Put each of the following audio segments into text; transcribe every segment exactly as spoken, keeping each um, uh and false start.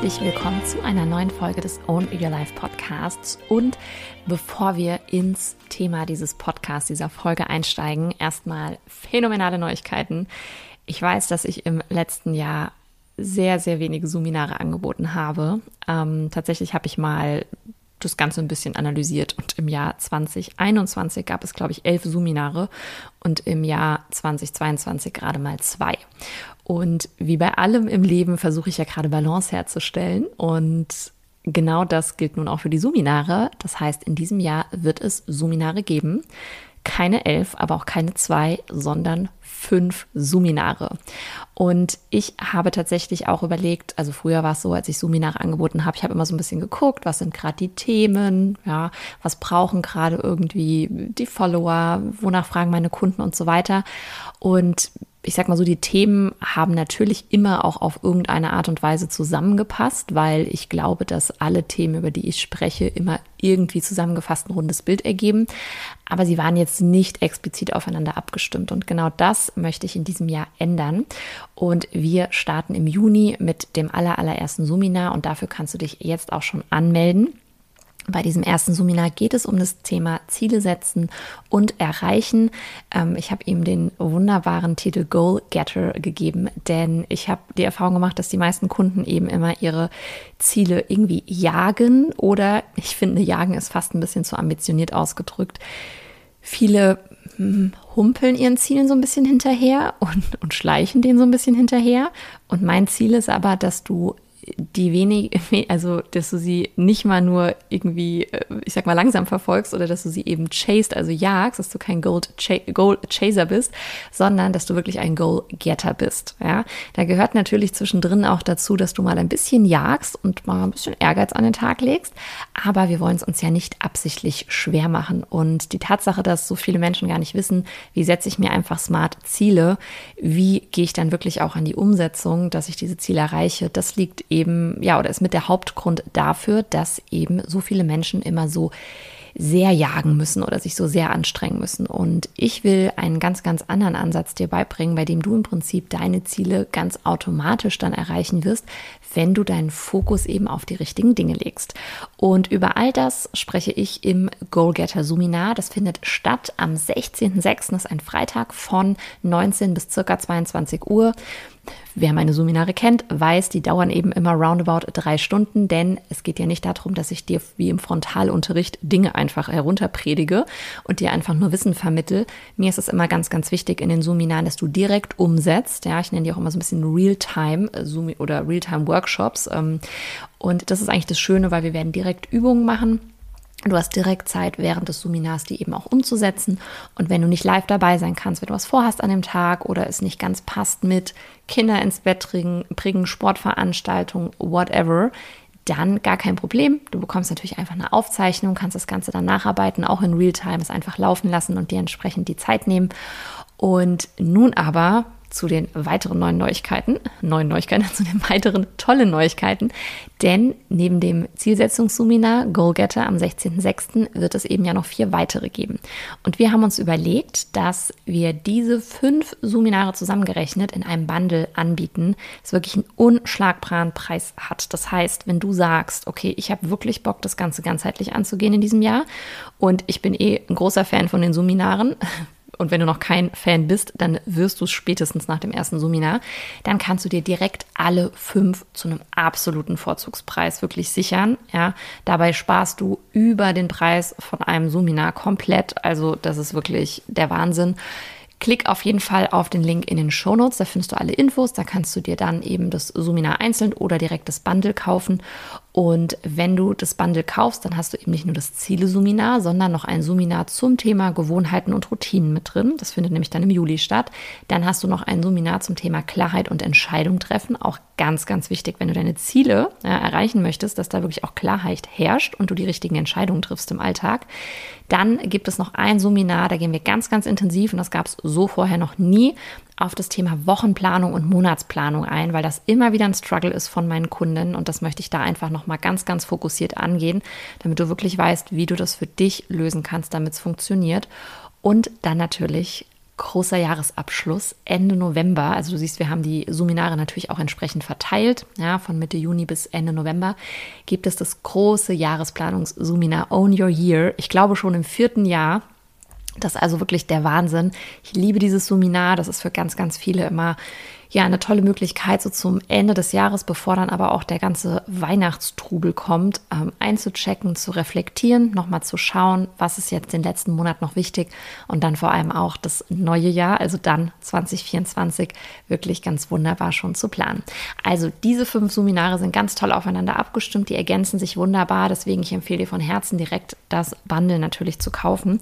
herzlich willkommen zu einer neuen Folge des Own Your Life Podcasts. Und bevor wir ins Thema dieses Podcasts, dieser Folge einsteigen, erstmal phänomenale Neuigkeiten. Ich weiß, dass ich im letzten Jahr sehr, sehr wenige Seminare angeboten habe. Ähm, tatsächlich habe ich mal das Ganze ein bisschen analysiert und im Jahr zwanzig einundzwanzig gab es, glaube ich, elf Seminare und im Jahr zwanzig zweiundzwanzig gerade mal zwei. Und wie bei allem im Leben versuche ich ja gerade Balance herzustellen und genau das gilt nun auch für die Seminare. Das heißt, in diesem Jahr wird es Seminare geben. Keine elf, aber auch keine zwei, sondern fünf Zoominare. Und ich habe tatsächlich auch überlegt, also früher war es so, als ich Zoominare angeboten habe, ich habe immer so ein bisschen geguckt, was sind gerade die Themen, ja, was brauchen gerade irgendwie die Follower, wonach fragen meine Kunden und so weiter. Und ich sag mal so, die Themen haben natürlich immer auch auf irgendeine Art und Weise zusammengepasst, weil ich glaube, dass alle Themen, über die ich spreche, immer irgendwie zusammengefasst ein rundes Bild ergeben. Aber sie waren jetzt nicht explizit aufeinander abgestimmt. Und genau das möchte ich in diesem Jahr ändern. Und wir starten im Juni mit dem aller, allerersten Zoominar. Und dafür kannst du dich jetzt auch schon anmelden. Bei diesem ersten Seminar geht es um das Thema Ziele setzen und erreichen. Ähm, ich habe ihm den wunderbaren Titel Goal-Getter gegeben, denn ich habe die Erfahrung gemacht, dass die meisten Kunden eben immer ihre Ziele irgendwie jagen oder, ich finde, jagen ist fast ein bisschen zu ambitioniert ausgedrückt. Viele humpeln ihren Zielen so ein bisschen hinterher und, und schleichen denen so ein bisschen hinterher. Und mein Ziel ist aber, dass du die wenig, also dass du sie nicht mal nur irgendwie, ich sag mal, langsam verfolgst oder dass du sie eben chased, also jagst, dass du kein Goal-Chaser bist, sondern dass du wirklich ein Goal-Getter bist. Ja? Da gehört natürlich zwischendrin auch dazu, dass du mal ein bisschen jagst und mal ein bisschen Ehrgeiz an den Tag legst, aber wir wollen es uns ja nicht absichtlich schwer machen. Und die Tatsache, dass so viele Menschen gar nicht wissen, wie setze ich mir einfach smart Ziele, wie gehe ich dann wirklich auch an die Umsetzung, dass ich diese Ziele erreiche, das liegt eben Eben, ja, oder ist mit der Hauptgrund dafür, dass eben so viele Menschen immer so sehr jagen müssen oder sich so sehr anstrengen müssen. Und ich will einen ganz, ganz anderen Ansatz dir beibringen, bei dem du im Prinzip deine Ziele ganz automatisch dann erreichen wirst, wenn du deinen Fokus eben auf die richtigen Dinge legst. Und über all das spreche ich im Goal-Getter-Zoominar. Das findet statt am sechzehnten sechsten, das ist ein Freitag, von neunzehn bis circa zweiundzwanzig Uhr. Wer meine Seminare kennt, weiß, die dauern eben immer roundabout drei Stunden, denn es geht ja nicht darum, dass ich dir wie im Frontalunterricht Dinge einfach herunterpredige und dir einfach nur Wissen vermittle. Mir ist es immer ganz, ganz wichtig in den Seminaren, dass du direkt umsetzt. Ja, ich nenne die auch immer so ein bisschen Real-Time oder Real-Time-Workshops. Und das ist eigentlich das Schöne, weil wir werden direkt Übungen machen. Du hast direkt Zeit, während des Seminars die eben auch umzusetzen. Und wenn du nicht live dabei sein kannst, wenn du was vorhast an dem Tag oder es nicht ganz passt mit Kinder ins Bett bringen, Sportveranstaltungen, whatever, dann gar kein Problem. Du bekommst natürlich einfach eine Aufzeichnung, kannst das Ganze dann nacharbeiten, auch in Realtime, es einfach laufen lassen und dir entsprechend die Zeit nehmen. Und nun aber zu den weiteren neuen Neuigkeiten, neuen Neuigkeiten, zu den weiteren tollen Neuigkeiten, denn neben dem Zielsetzungsseminar Goal-Getter am sechzehnten sechsten wird es eben ja noch vier weitere geben. Und wir haben uns überlegt, dass wir diese fünf Seminare zusammengerechnet in einem Bundle anbieten, das wirklich einen unschlagbaren Preis hat. Das heißt, wenn du sagst, okay, ich habe wirklich Bock, das Ganze ganzheitlich anzugehen in diesem Jahr und ich bin eh ein großer Fan von den Seminaren, und wenn du noch kein Fan bist, dann wirst du es spätestens nach dem ersten Seminar, dann kannst du dir direkt alle fünf zu einem absoluten Vorzugspreis wirklich sichern. Ja, dabei sparst du über den Preis von einem Seminar komplett. Also das ist wirklich der Wahnsinn. Klick auf jeden Fall auf den Link in den Shownotes, da findest du alle Infos, da kannst du dir dann eben das Seminar einzeln oder direkt das Bundle kaufen. Und wenn du das Bundle kaufst, dann hast du eben nicht nur das Ziele-Seminar, sondern noch ein Seminar zum Thema Gewohnheiten und Routinen mit drin. Das findet nämlich dann im Juli statt. Dann hast du noch ein Seminar zum Thema Klarheit und Entscheidung treffen. Auch ganz, ganz wichtig, wenn du deine Ziele ja, erreichen möchtest, dass da wirklich auch Klarheit herrscht und du die richtigen Entscheidungen triffst im Alltag. Dann gibt es noch ein Seminar, da gehen wir ganz, ganz intensiv, und das gab es so vorher noch nie, auf das Thema Wochenplanung und Monatsplanung ein, weil das immer wieder ein Struggle ist von meinen Kunden und das möchte ich da einfach nochmal ganz, ganz fokussiert angehen, damit du wirklich weißt, wie du das für dich lösen kannst, damit es funktioniert. Und dann natürlich großer Jahresabschluss Ende November. Also du siehst, wir haben die Seminare natürlich auch entsprechend verteilt. Ja, von Mitte Juni bis Ende November gibt es das große Jahresplanungsseminar Own Your Year. Ich glaube schon im vierten Jahr. Das ist also wirklich der Wahnsinn. Ich liebe dieses Seminar. Das ist für ganz, ganz viele immer ja eine tolle Möglichkeit, so zum Ende des Jahres, bevor dann aber auch der ganze Weihnachtstrubel kommt, ähm, einzuchecken, zu reflektieren, nochmal zu schauen, was ist jetzt den letzten Monat noch wichtig und dann vor allem auch das neue Jahr, also dann zwanzig vierundzwanzig, wirklich ganz wunderbar schon zu planen. Also diese fünf Seminare sind ganz toll aufeinander abgestimmt, die ergänzen sich wunderbar, deswegen ich empfehle dir von Herzen direkt das Bundle natürlich zu kaufen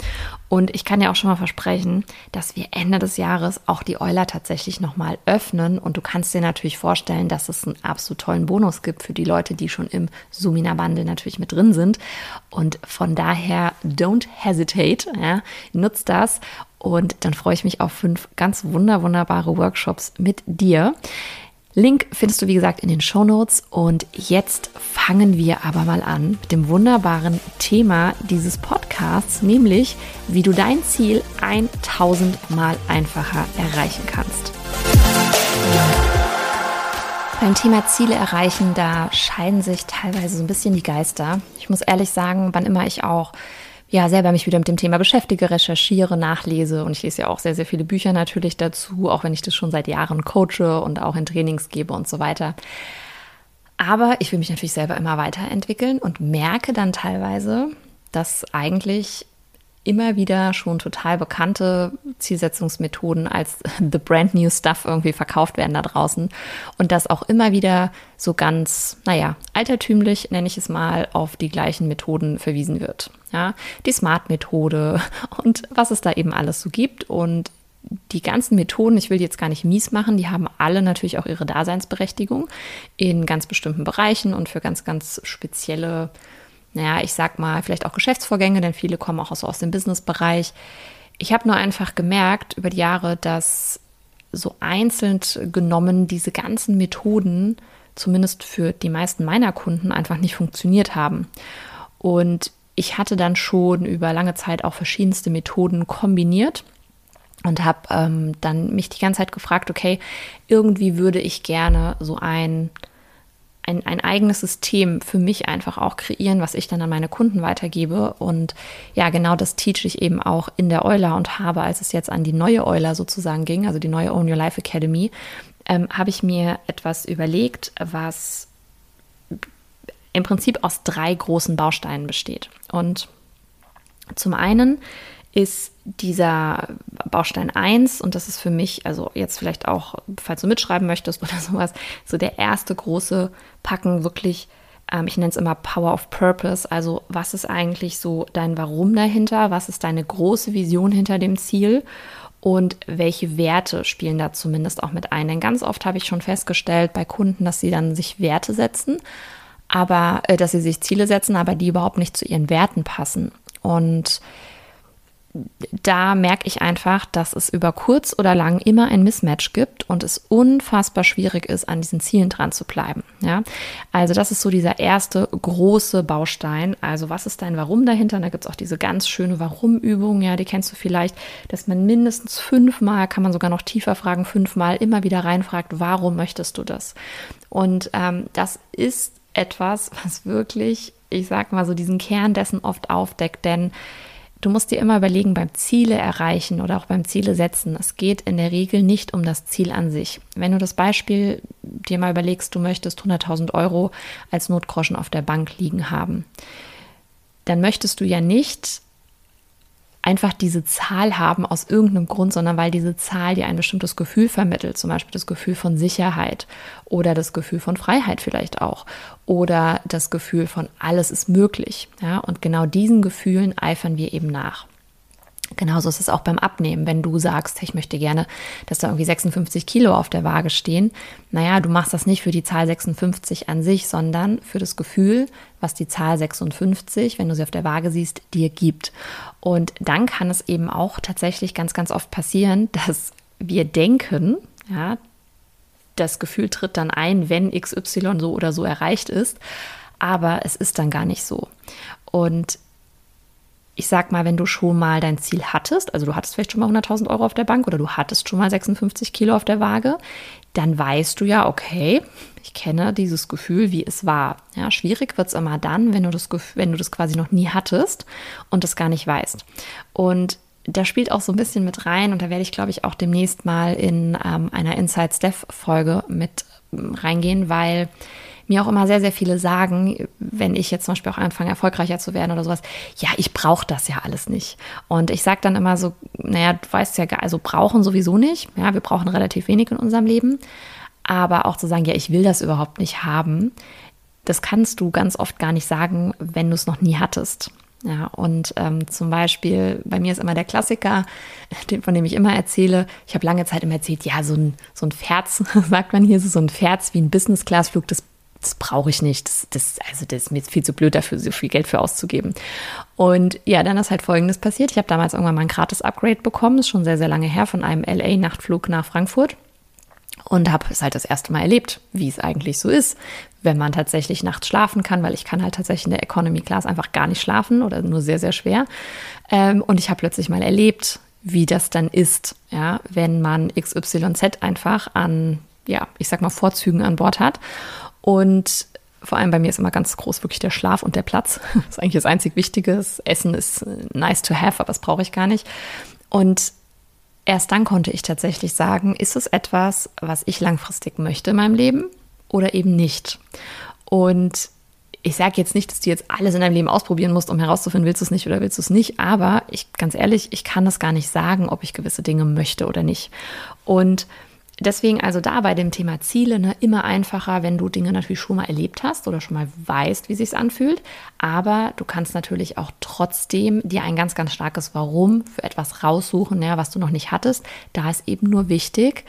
und ich kann dir auch schon mal versprechen, dass wir Ende des Jahres auch die Euler tatsächlich nochmal öffnen. Und du kannst dir natürlich vorstellen, dass es einen absolut tollen Bonus gibt für die Leute, die schon im Seminar-Bundle natürlich mit drin sind. Und von daher, don't hesitate, ja, nutzt das. Und dann freue ich mich auf fünf ganz wunder, wunderbare Workshops mit dir. Link findest du, wie gesagt, in den Shownotes. Und jetzt fangen wir aber mal an mit dem wunderbaren Thema dieses Podcasts, nämlich wie du dein Ziel tausend Mal einfacher erreichen kannst. Beim Thema Ziele erreichen, da scheiden sich teilweise so ein bisschen die Geister. Ich muss ehrlich sagen, wann immer ich auch ja selber mich wieder mit dem Thema beschäftige, recherchiere, nachlese und ich lese ja auch sehr, sehr viele Bücher natürlich dazu, auch wenn ich das schon seit Jahren coache und auch in Trainings gebe und so weiter. Aber ich will mich natürlich selber immer weiterentwickeln und merke dann teilweise, dass eigentlich immer wieder schon total bekannte Zielsetzungsmethoden als the brand new stuff irgendwie verkauft werden da draußen und das auch immer wieder so ganz, naja, altertümlich, nenne ich es mal, auf die gleichen Methoden verwiesen wird. Ja, die Smart-Methode und was es da eben alles so gibt und die ganzen Methoden, ich will die jetzt gar nicht mies machen, die haben alle natürlich auch ihre Daseinsberechtigung in ganz bestimmten Bereichen und für ganz, ganz spezielle naja, ich sag mal, vielleicht auch Geschäftsvorgänge, denn viele kommen auch so aus dem Business-Bereich. Ich habe nur einfach gemerkt über die Jahre, dass so einzeln genommen diese ganzen Methoden, zumindest für die meisten meiner Kunden, einfach nicht funktioniert haben. Und ich hatte dann schon über lange Zeit auch verschiedenste Methoden kombiniert und habe ähm, dann mich die ganze Zeit gefragt, okay, irgendwie würde ich gerne so ein... Ein, ein eigenes System für mich einfach auch kreieren, was ich dann an meine Kunden weitergebe. Und ja, genau das teache ich eben auch in der Euler und habe, als es jetzt an die neue Euler sozusagen ging, also die neue Own Your Life Academy, ähm, habe ich mir etwas überlegt, was im Prinzip aus drei großen Bausteinen besteht. Und zum einen ist dieser Baustein eins, und das ist für mich, also jetzt vielleicht auch, falls du mitschreiben möchtest oder sowas, so der erste große Packen wirklich, ähm, ich nenne es immer Power of Purpose, also was ist eigentlich so dein Warum dahinter, was ist deine große Vision hinter dem Ziel und welche Werte spielen da zumindest auch mit ein, denn ganz oft habe ich schon festgestellt bei Kunden, dass sie dann sich Werte setzen, aber, äh, dass sie sich Ziele setzen, aber die überhaupt nicht zu ihren Werten passen und da merke ich einfach, dass es über kurz oder lang immer ein Mismatch gibt und es unfassbar schwierig ist, an diesen Zielen dran zu bleiben. Ja? Also das ist so dieser erste große Baustein. Also was ist dein Warum dahinter? Und da gibt es auch diese ganz schöne Warum-Übung, ja, die kennst du vielleicht, dass man mindestens fünfmal, kann man sogar noch tiefer fragen, fünfmal immer wieder reinfragt, warum möchtest du das? Und ähm, das ist etwas, was wirklich, ich sag mal so, diesen Kern dessen oft aufdeckt, denn du musst dir immer überlegen, beim Ziele erreichen oder auch beim Ziele setzen, es geht in der Regel nicht um das Ziel an sich. Wenn du das Beispiel dir mal überlegst, du möchtest hunderttausend Euro als Notgroschen auf der Bank liegen haben, dann möchtest du ja nicht einfach diese Zahl haben aus irgendeinem Grund, sondern weil diese Zahl dir ein bestimmtes Gefühl vermittelt, zum Beispiel das Gefühl von Sicherheit oder das Gefühl von Freiheit vielleicht auch oder das Gefühl von alles ist möglich. Ja, und genau diesen Gefühlen eifern wir eben nach. Genauso ist es auch beim Abnehmen, wenn du sagst, ich möchte gerne, dass da irgendwie sechsundfünfzig Kilo auf der Waage stehen. Naja, du machst das nicht für die Zahl sechsundfünfzig an sich, sondern für das Gefühl, was die Zahl sechsundfünfzig, wenn du sie auf der Waage siehst, dir gibt. Und dann kann es eben auch tatsächlich ganz, ganz oft passieren, dass wir denken, ja, das Gefühl tritt dann ein, wenn X Y so oder so erreicht ist, aber es ist dann gar nicht so. Und ich sag mal, wenn du schon mal dein Ziel hattest, also du hattest vielleicht schon mal hunderttausend Euro auf der Bank oder du hattest schon mal sechsundfünfzig Kilo auf der Waage, dann weißt du ja, okay, ich kenne dieses Gefühl, wie es war. Ja, schwierig wird es immer dann, wenn du das Gefühl, wenn du das quasi noch nie hattest und das gar nicht weißt. Und da spielt auch so ein bisschen mit rein, und da werde ich, glaube ich, auch demnächst mal in ähm, einer Inside Steph-Folge mit reingehen, weil mir auch immer sehr, sehr viele sagen, wenn ich jetzt zum Beispiel auch anfange, erfolgreicher zu werden oder sowas, ja, ich brauche das ja alles nicht. Und ich sage dann immer so, naja, du weißt ja, also brauchen sowieso nicht. Ja, wir brauchen relativ wenig in unserem Leben. Aber auch zu sagen, ja, ich will das überhaupt nicht haben, das kannst du ganz oft gar nicht sagen, wenn du es noch nie hattest. Ja, und ähm, zum Beispiel, bei mir ist immer der Klassiker, den, von dem ich immer erzähle, ich habe lange Zeit immer erzählt, ja, so ein, so ein Pferz, sagt man hier, so ein Pferz wie ein Business-Class-Flug, das Das brauche ich nicht, das, das, also das ist mir viel zu blöd dafür, so viel Geld für auszugeben. Und ja, dann ist halt Folgendes passiert. Ich habe damals irgendwann mal ein Gratis-Upgrade bekommen, ist schon sehr, sehr lange her, von einem L A-Nachtflug nach Frankfurt. Und habe es halt das erste Mal erlebt, wie es eigentlich so ist, wenn man tatsächlich nachts schlafen kann, weil ich kann halt tatsächlich in der Economy Class einfach gar nicht schlafen oder nur sehr, sehr schwer. Und ich habe plötzlich mal erlebt, wie das dann ist, ja, wenn man X Y Z einfach an, ja, ich sag mal, Vorzügen an Bord hat. Und vor allem bei mir ist immer ganz groß wirklich der Schlaf und der Platz. Das ist eigentlich das einzig Wichtige. Das Essen ist nice to have, aber das brauche ich gar nicht. Und erst dann konnte ich tatsächlich sagen, ist es etwas, was ich langfristig möchte in meinem Leben oder eben nicht? Und ich sage jetzt nicht, dass du jetzt alles in deinem Leben ausprobieren musst, um herauszufinden, willst du es nicht oder willst du es nicht. Aber ich, ganz ehrlich, ich kann das gar nicht sagen, ob ich gewisse Dinge möchte oder nicht. Und deswegen also da bei dem Thema Ziele, ne, immer einfacher, wenn du Dinge natürlich schon mal erlebt hast oder schon mal weißt, wie es sich anfühlt. Aber du kannst natürlich auch trotzdem dir ein ganz, ganz starkes Warum für etwas raussuchen, ne, was du noch nicht hattest. Da ist eben nur wichtig,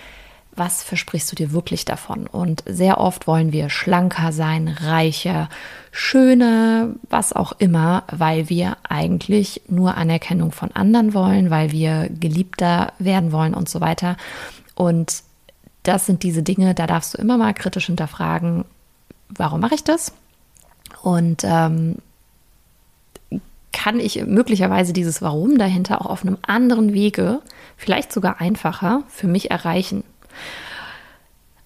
was versprichst du dir wirklich davon? Und sehr oft wollen wir schlanker sein, reicher, schöner, was auch immer, weil wir eigentlich nur Anerkennung von anderen wollen, weil wir geliebter werden wollen und so weiter. Und das sind diese Dinge, da darfst du immer mal kritisch hinterfragen, warum mache ich das? Und ähm, kann ich möglicherweise dieses Warum dahinter auch auf einem anderen Wege, vielleicht sogar einfacher, für mich erreichen?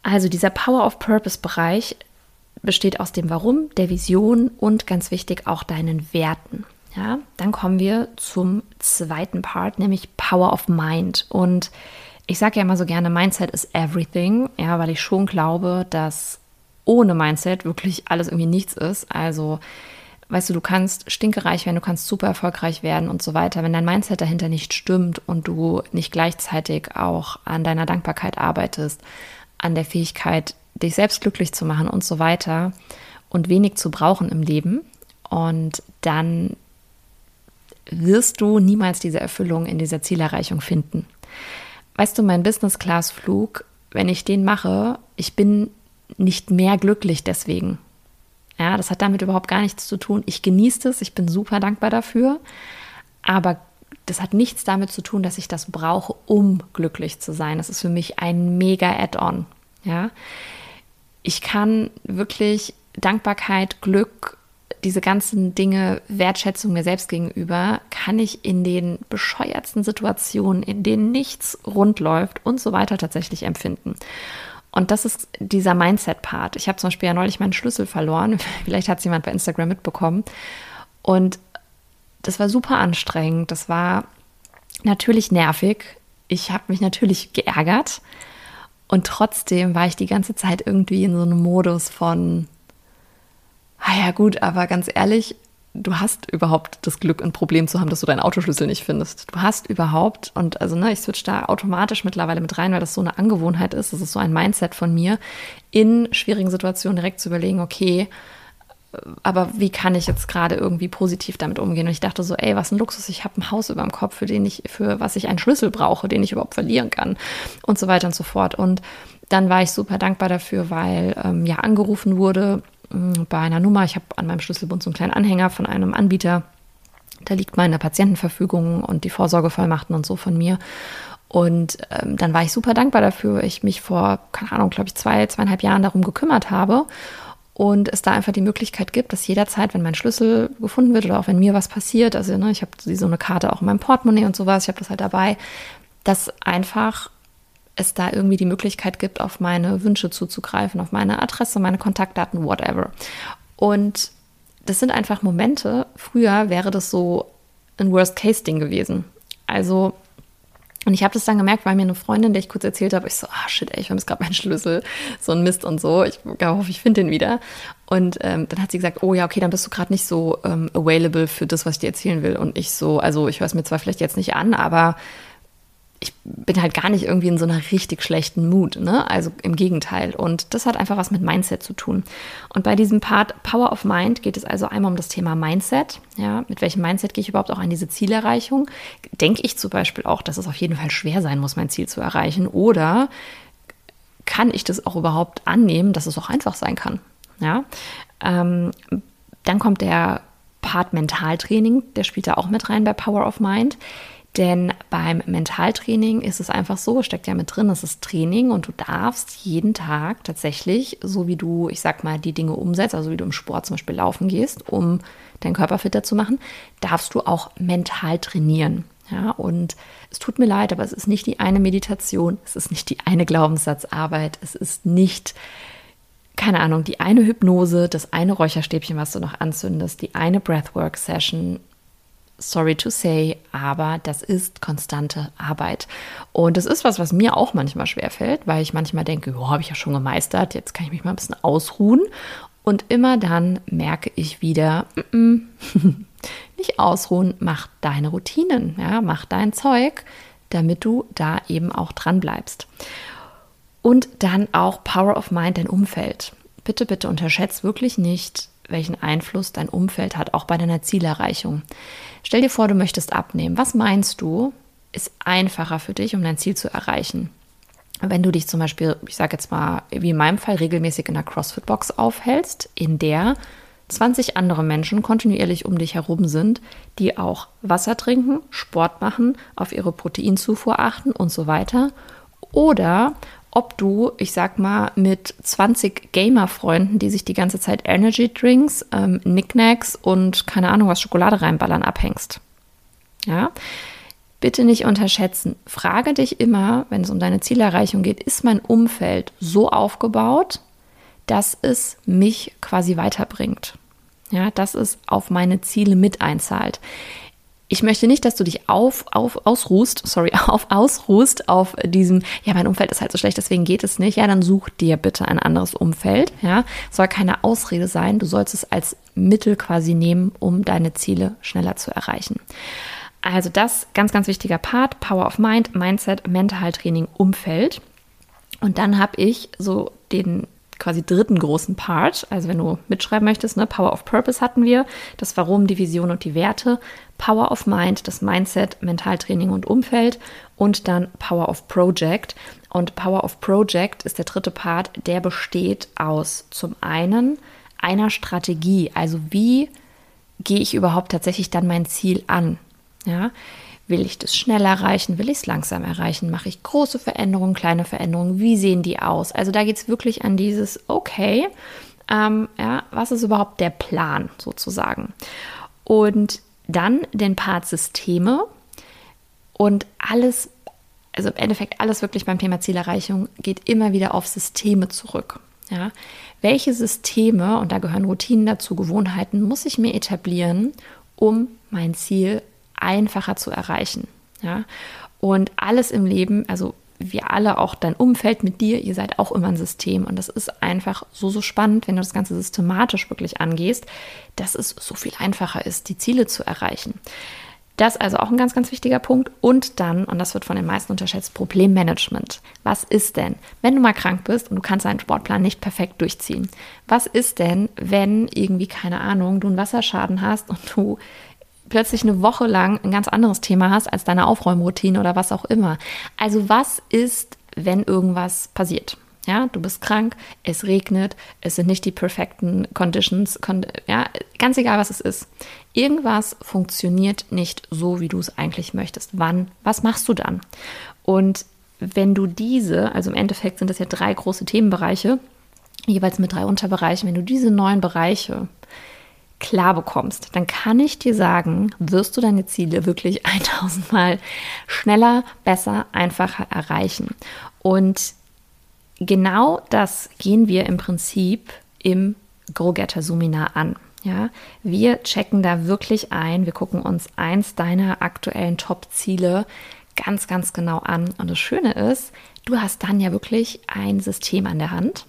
Also dieser Power of Purpose Bereich besteht aus dem Warum, der Vision und ganz wichtig auch deinen Werten. Ja, dann kommen wir zum zweiten Part, nämlich Power of Mind. Und ich sage ja immer so gerne, Mindset is everything, ja, weil ich schon glaube, dass ohne Mindset wirklich alles irgendwie nichts ist. Also, weißt du, du kannst stinkereich werden, du kannst super erfolgreich werden und so weiter. Wenn dein Mindset dahinter nicht stimmt und du nicht gleichzeitig auch an deiner Dankbarkeit arbeitest, an der Fähigkeit, dich selbst glücklich zu machen und so weiter und wenig zu brauchen im Leben, und dann wirst du niemals diese Erfüllung in dieser Zielerreichung finden. Weißt du, mein Business-Class-Flug, wenn ich den mache, ich bin nicht mehr glücklich deswegen. Ja, das hat damit überhaupt gar nichts zu tun. Ich genieße es, ich bin super dankbar dafür, aber das hat nichts damit zu tun, dass ich das brauche, um glücklich zu sein. Das ist für mich ein mega Add-on. Ja, ich kann wirklich Dankbarkeit, Glück, diese ganzen Dinge, Wertschätzung mir selbst gegenüber, kann ich in den bescheuertsten Situationen, in denen nichts rund läuft und so weiter, tatsächlich empfinden. Und das ist dieser Mindset-Part. Ich habe zum Beispiel ja neulich meinen Schlüssel verloren. Vielleicht hat es jemand bei Instagram mitbekommen. Und das war super anstrengend. Das war natürlich nervig. Ich habe mich natürlich geärgert. Und trotzdem war ich die ganze Zeit irgendwie in so einem Modus von, ah ja gut, aber ganz ehrlich, du hast überhaupt das Glück, ein Problem zu haben, dass du deinen Autoschlüssel nicht findest. Du hast überhaupt, und also ne, ich switche da automatisch mittlerweile mit rein, weil das so eine Angewohnheit ist, das ist so ein Mindset von mir, in schwierigen Situationen direkt zu überlegen, okay, aber wie kann ich jetzt gerade irgendwie positiv damit umgehen? Und ich dachte so, ey, was ein Luxus, ich habe ein Haus über dem Kopf, für den ich, für was ich einen Schlüssel brauche, den ich überhaupt verlieren kann und so weiter und so fort. Und dann war ich super dankbar dafür, weil ähm, ja angerufen wurde, bei einer Nummer. Ich habe an meinem Schlüsselbund so einen kleinen Anhänger von einem Anbieter. Da liegt meine Patientenverfügung und die Vorsorgevollmachten und so von mir. Und ähm, dann war ich super dankbar dafür, weil ich mich vor, keine Ahnung, glaube ich, zwei, zweieinhalb Jahren darum gekümmert habe. und es da einfach die Möglichkeit gibt, dass jederzeit, wenn mein Schlüssel gefunden wird oder auch wenn mir was passiert, also ne, ich habe so eine Karte auch in meinem Portemonnaie und sowas, ich habe das halt dabei, dass einfach es da irgendwie die Möglichkeit gibt, auf meine Wünsche zuzugreifen, auf meine Adresse, meine Kontaktdaten, whatever. Und das sind einfach Momente, früher wäre das so ein Worst-Case-Ding gewesen. Also, und ich habe das dann gemerkt, weil mir eine Freundin, der ich kurz erzählt habe, ich so, ah, oh shit, ey, ich vermisse gerade meinen Schlüssel, so ein Mist und so, ich hoffe, ich finde den wieder. Und ähm, dann hat sie gesagt, oh ja, okay, dann bist du gerade nicht so ähm, available für das, was ich dir erzählen will. Und ich so, also ich höre es mir zwar vielleicht jetzt nicht an, aber ich bin halt gar nicht irgendwie in so einer richtig schlechten Mood, ne? Also im Gegenteil. Und das hat einfach was mit Mindset zu tun. Und bei diesem Part Power of Mind geht es also einmal um das Thema Mindset. Ja, mit welchem Mindset gehe ich überhaupt auch an diese Zielerreichung? Denke ich zum Beispiel auch, dass es auf jeden Fall schwer sein muss, mein Ziel zu erreichen? Oder kann ich das auch überhaupt annehmen, dass es auch einfach sein kann? Ja, ähm, dann kommt der Part Mentaltraining, der spielt da auch mit rein bei Power of Mind. Denn beim Mentaltraining ist es einfach so, steckt ja mit drin, es ist Training und du darfst jeden Tag tatsächlich, so wie du, ich sag mal, die Dinge umsetzt, also wie du im Sport zum Beispiel laufen gehst, um deinen Körper fitter zu machen, darfst du auch mental trainieren. Ja, und es tut mir leid, aber es ist nicht die eine Meditation, es ist nicht die eine Glaubenssatzarbeit, es ist nicht, keine Ahnung, die eine Hypnose, das eine Räucherstäbchen, was du noch anzündest, die eine Breathwork-Session. Sorry to say, aber das ist konstante Arbeit. Und das ist was, was mir auch manchmal schwerfällt, weil ich manchmal denke, oh, habe ich ja schon gemeistert, jetzt kann ich mich mal ein bisschen ausruhen. Und immer dann merke ich wieder, mm-mm, nicht ausruhen, mach deine Routinen, ja, mach dein Zeug, damit du da eben auch dran bleibst. Und dann auch Power of Mind, dein Umfeld. Bitte, bitte unterschätzt wirklich nicht, welchen Einfluss dein Umfeld hat, auch bei deiner Zielerreichung. Stell dir vor, du möchtest abnehmen. Was meinst du, ist einfacher für dich, um dein Ziel zu erreichen? Wenn du dich zum Beispiel, ich sage jetzt mal, wie in meinem Fall, regelmäßig in einer CrossFit-Box aufhältst, in der zwanzig andere Menschen kontinuierlich um dich herum sind, die auch Wasser trinken, Sport machen, auf ihre Proteinzufuhr achten und so weiter. Oder ob du, ich sag mal, mit zwanzig Gamer-Freunden, die sich die ganze Zeit Energy-Drinks, ähm, Knickknacks und keine Ahnung was Schokolade reinballern, abhängst. Ja, bitte nicht unterschätzen. Frage dich immer, wenn es um deine Zielerreichung geht, ist mein Umfeld so aufgebaut, dass es mich quasi weiterbringt? Ja, dass es auf meine Ziele mit einzahlt. Ich möchte nicht, dass du dich auf, auf, ausruhst, sorry, auf, ausruhst auf diesem, ja, mein Umfeld ist halt so schlecht, deswegen geht es nicht. Ja, dann such dir bitte ein anderes Umfeld, ja. Soll keine Ausrede sein. Du sollst es als Mittel quasi nehmen, um deine Ziele schneller zu erreichen. Also das ganz, ganz wichtiger Part. Power of Mind, Mindset, Mentaltraining, Umfeld. Und dann habe ich so den quasi dritten großen Part, also wenn du mitschreiben möchtest, ne, Power of Purpose hatten wir, das Warum, die Vision und die Werte, Power of Mind, das Mindset, Mentaltraining und Umfeld und dann Power of Project. Und Power of Project ist der dritte Part, der besteht aus zum einen einer Strategie, also wie gehe ich überhaupt tatsächlich dann mein Ziel an, ja, will ich das schnell erreichen? Will ich es langsam erreichen? Mache ich große Veränderungen, kleine Veränderungen? Wie sehen die aus? Also da geht es wirklich an dieses, okay, ähm, ja, was ist überhaupt der Plan sozusagen? Und dann den Part Systeme und alles, also im Endeffekt alles wirklich beim Thema Zielerreichung geht immer wieder auf Systeme zurück. Ja? Welche Systeme, und da gehören Routinen dazu, Gewohnheiten, muss ich mir etablieren, um mein Ziel zu einfacher zu erreichen, ja, und alles im Leben, also wir alle, auch dein Umfeld mit dir, ihr seid auch immer ein System und das ist einfach so, so spannend, wenn du das Ganze systematisch wirklich angehst, dass es so viel einfacher ist, die Ziele zu erreichen. Das ist also auch ein ganz, ganz wichtiger Punkt. Und dann, und das wird von den meisten unterschätzt, Problemmanagement. Was ist denn, wenn du mal krank bist und du kannst deinen Sportplan nicht perfekt durchziehen? Was ist denn, wenn irgendwie, keine Ahnung, du einen Wasserschaden hast und du plötzlich eine Woche lang ein ganz anderes Thema hast als deine Aufräumroutine oder was auch immer? Also was ist, wenn irgendwas passiert? Ja, du bist krank, es regnet, es sind nicht die perfekten Conditions, con- ja, ganz egal, was es ist. Irgendwas funktioniert nicht so, wie du es eigentlich möchtest. Wann? Was machst du dann? Und wenn du diese, also im Endeffekt sind das ja drei große Themenbereiche, jeweils mit drei Unterbereichen, wenn du diese neuen Bereiche klar bekommst, dann kann ich dir sagen, wirst du deine Ziele wirklich tausendmal schneller, besser, einfacher erreichen. Und genau das gehen wir im Prinzip im Goal-Getter-Zoominar an. Ja, wir checken da wirklich ein, wir gucken uns eins deiner aktuellen Top-Ziele ganz, ganz genau an. Und das Schöne ist, du hast dann ja wirklich ein System an der Hand.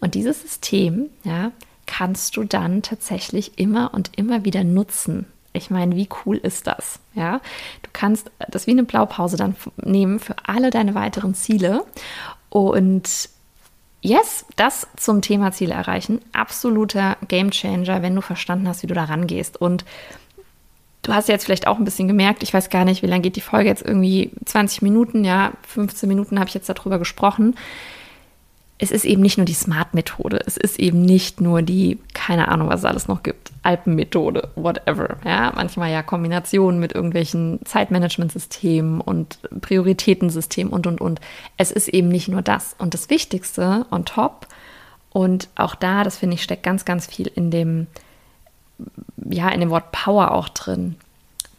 Und dieses System, ja, kannst du dann tatsächlich immer und immer wieder nutzen. Ich meine, wie cool ist das? Ja, du kannst das wie eine Blaupause dann nehmen für alle deine weiteren Ziele. Und yes, das zum Thema Ziele erreichen. Absoluter Gamechanger, wenn du verstanden hast, wie du da rangehst. Und du hast jetzt vielleicht auch ein bisschen gemerkt, ich weiß gar nicht, wie lange geht die Folge jetzt, irgendwie zwanzig Minuten, ja, fünfzehn Minuten habe ich jetzt darüber gesprochen. Es ist eben nicht nur die Smart-Methode, es ist eben nicht nur die, keine Ahnung, was es alles noch gibt, Alpen-Methode, whatever. Ja, manchmal ja Kombinationen mit irgendwelchen Zeitmanagementsystemen und Prioritätensystemen und, und, und. Es ist eben nicht nur das. Und das Wichtigste on top, und auch da, das finde ich, steckt ganz, ganz viel in dem, ja, in dem Wort Power auch drin.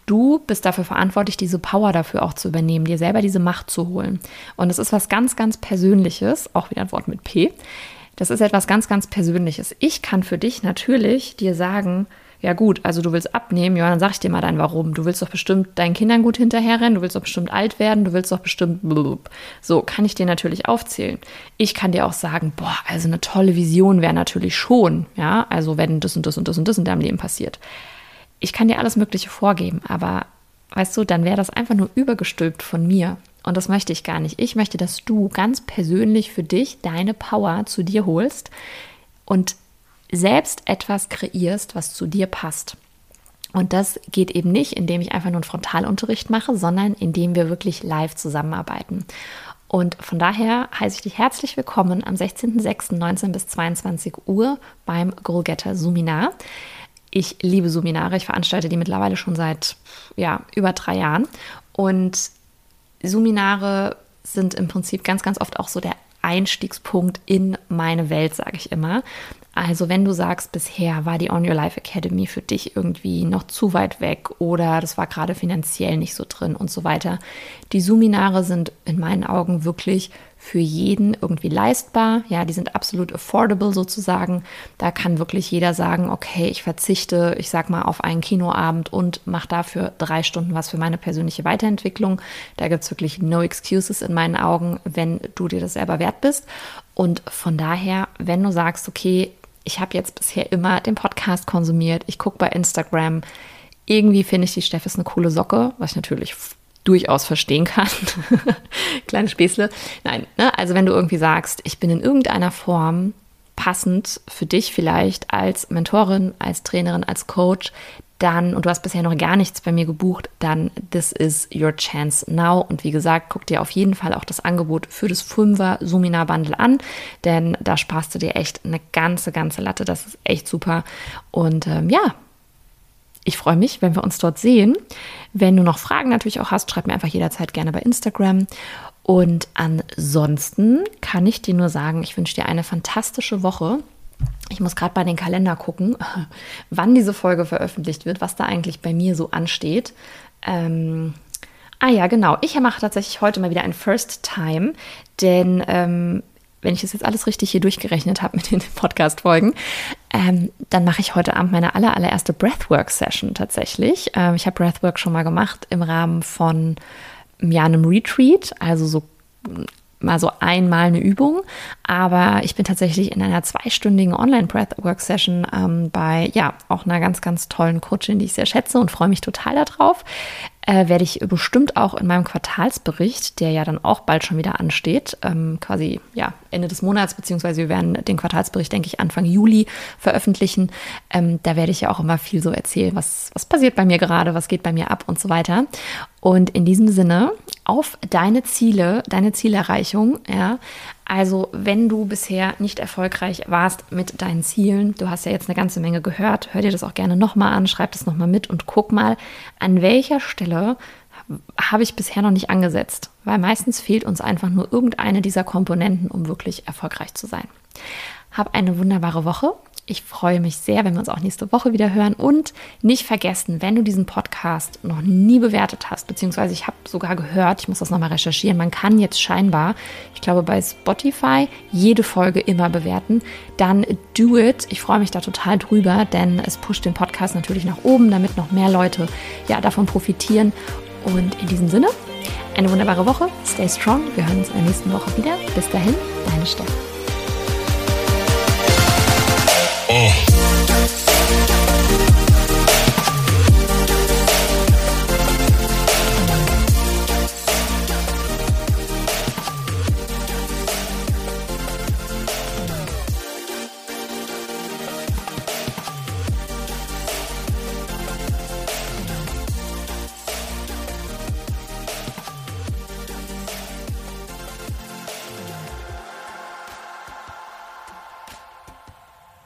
Du bist dafür verantwortlich, diese Power dafür auch zu übernehmen, dir selber diese Macht zu holen. Und das ist was ganz, ganz Persönliches, auch wieder ein Wort mit P. Das ist etwas ganz, ganz Persönliches. Ich kann für dich natürlich dir sagen, ja gut, also du willst abnehmen, ja, dann sag ich dir mal dein Warum. Du willst doch bestimmt deinen Kindern gut hinterherrennen, du willst doch bestimmt alt werden, du willst doch bestimmt blub. So, kann ich dir natürlich aufzählen. Ich kann dir auch sagen, boah, also eine tolle Vision wäre natürlich schon, ja, also wenn das und das und das und das in deinem Leben passiert. Ich kann dir alles Mögliche vorgeben, aber weißt du, dann wäre das einfach nur übergestülpt von mir. Und das möchte ich gar nicht. Ich möchte, dass du ganz persönlich für dich deine Power zu dir holst und selbst etwas kreierst, was zu dir passt. Und das geht eben nicht, indem ich einfach nur einen Frontalunterricht mache, sondern indem wir wirklich live zusammenarbeiten. Und von daher heiße ich dich herzlich willkommen am sechzehnten sechsten neunzehn bis zweiundzwanzig Uhr beim Goal-Getter-Zoominar. Ich liebe Seminare, ich veranstalte die mittlerweile schon seit ja, über drei Jahren. Und Seminare sind im Prinzip ganz, ganz oft auch so der Einstiegspunkt in meine Welt, sage ich immer. Also wenn du sagst, bisher war die Own Your Life Academy für dich irgendwie noch zu weit weg oder das war gerade finanziell nicht so drin und so weiter. Die Seminare sind in meinen Augen wirklich für jeden irgendwie leistbar. Ja, die sind absolut affordable sozusagen. Da kann wirklich jeder sagen, okay, ich verzichte, ich sag mal, auf einen Kinoabend und mache dafür drei Stunden was für meine persönliche Weiterentwicklung. Da gibt es wirklich no excuses in meinen Augen, wenn du dir das selber wert bist. Und von daher, wenn du sagst, okay, ich habe jetzt bisher immer den Podcast konsumiert, ich gucke bei Instagram, irgendwie finde ich, die Steph ist eine coole Socke, was ich natürlich durchaus verstehen kann. Kleine Späßle. Nein, ne? Also wenn du irgendwie sagst, ich bin in irgendeiner Form passend für dich vielleicht als Mentorin, als Trainerin, als Coach, dann, und du hast bisher noch gar nichts bei mir gebucht, dann this is your chance now. Und wie gesagt, guck dir auf jeden Fall auch das Angebot für das Fünfer-Seminar-Bundle an, denn da sparst du dir echt eine ganze, ganze Latte. Das ist echt super. Und ähm, ja, ich freue mich, wenn wir uns dort sehen. Wenn du noch Fragen natürlich auch hast, schreib mir einfach jederzeit gerne bei Instagram. Und ansonsten kann ich dir nur sagen, ich wünsche dir eine fantastische Woche. Ich muss gerade bei den Kalender gucken, wann diese Folge veröffentlicht wird, was da eigentlich bei mir so ansteht. Ähm, ah ja, genau. Ich mache tatsächlich heute mal wieder ein First Time, denn ähm, wenn ich das jetzt alles richtig hier durchgerechnet habe mit den Podcast-Folgen, ähm, dann mache ich heute Abend meine aller, allererste Breathwork-Session tatsächlich. Ähm, ich habe Breathwork schon mal gemacht im Rahmen von ja, einem Retreat, also so mal so einmal eine Übung, aber ich bin tatsächlich in einer zweistündigen Online-Breathwork-Session ähm, bei, ja, auch einer ganz, ganz tollen Coachin, die ich sehr schätze und freue mich total darauf. Äh, werde ich bestimmt auch in meinem Quartalsbericht, der ja dann auch bald schon wieder ansteht, ähm, quasi, ja, Ende des Monats, beziehungsweise wir werden den Quartalsbericht, denke ich, Anfang Juli veröffentlichen. Ähm, da werde ich ja auch immer viel so erzählen, was, was passiert bei mir gerade, was geht bei mir ab und so weiter. Und in diesem Sinne, auf deine Ziele, deine Zielerreichung, ja. Also wenn du bisher nicht erfolgreich warst mit deinen Zielen, du hast ja jetzt eine ganze Menge gehört, hör dir das auch gerne nochmal an, schreib das nochmal mit und guck mal, an welcher Stelle habe ich bisher noch nicht angesetzt. Weil meistens fehlt uns einfach nur irgendeine dieser Komponenten, um wirklich erfolgreich zu sein. Hab eine wunderbare Woche. Ich freue mich sehr, wenn wir uns auch nächste Woche wieder hören. Und nicht vergessen, wenn du diesen Podcast noch nie bewertet hast, beziehungsweise ich habe sogar gehört, ich muss das nochmal recherchieren, man kann jetzt scheinbar, ich glaube bei Spotify, jede Folge immer bewerten, dann do it. Ich freue mich da total drüber, denn es pusht den Podcast natürlich nach oben, damit noch mehr Leute ja davon profitieren. Und in diesem Sinne, eine wunderbare Woche, stay strong, wir hören uns in der nächsten Woche wieder. Bis dahin, deine Steph. Oh.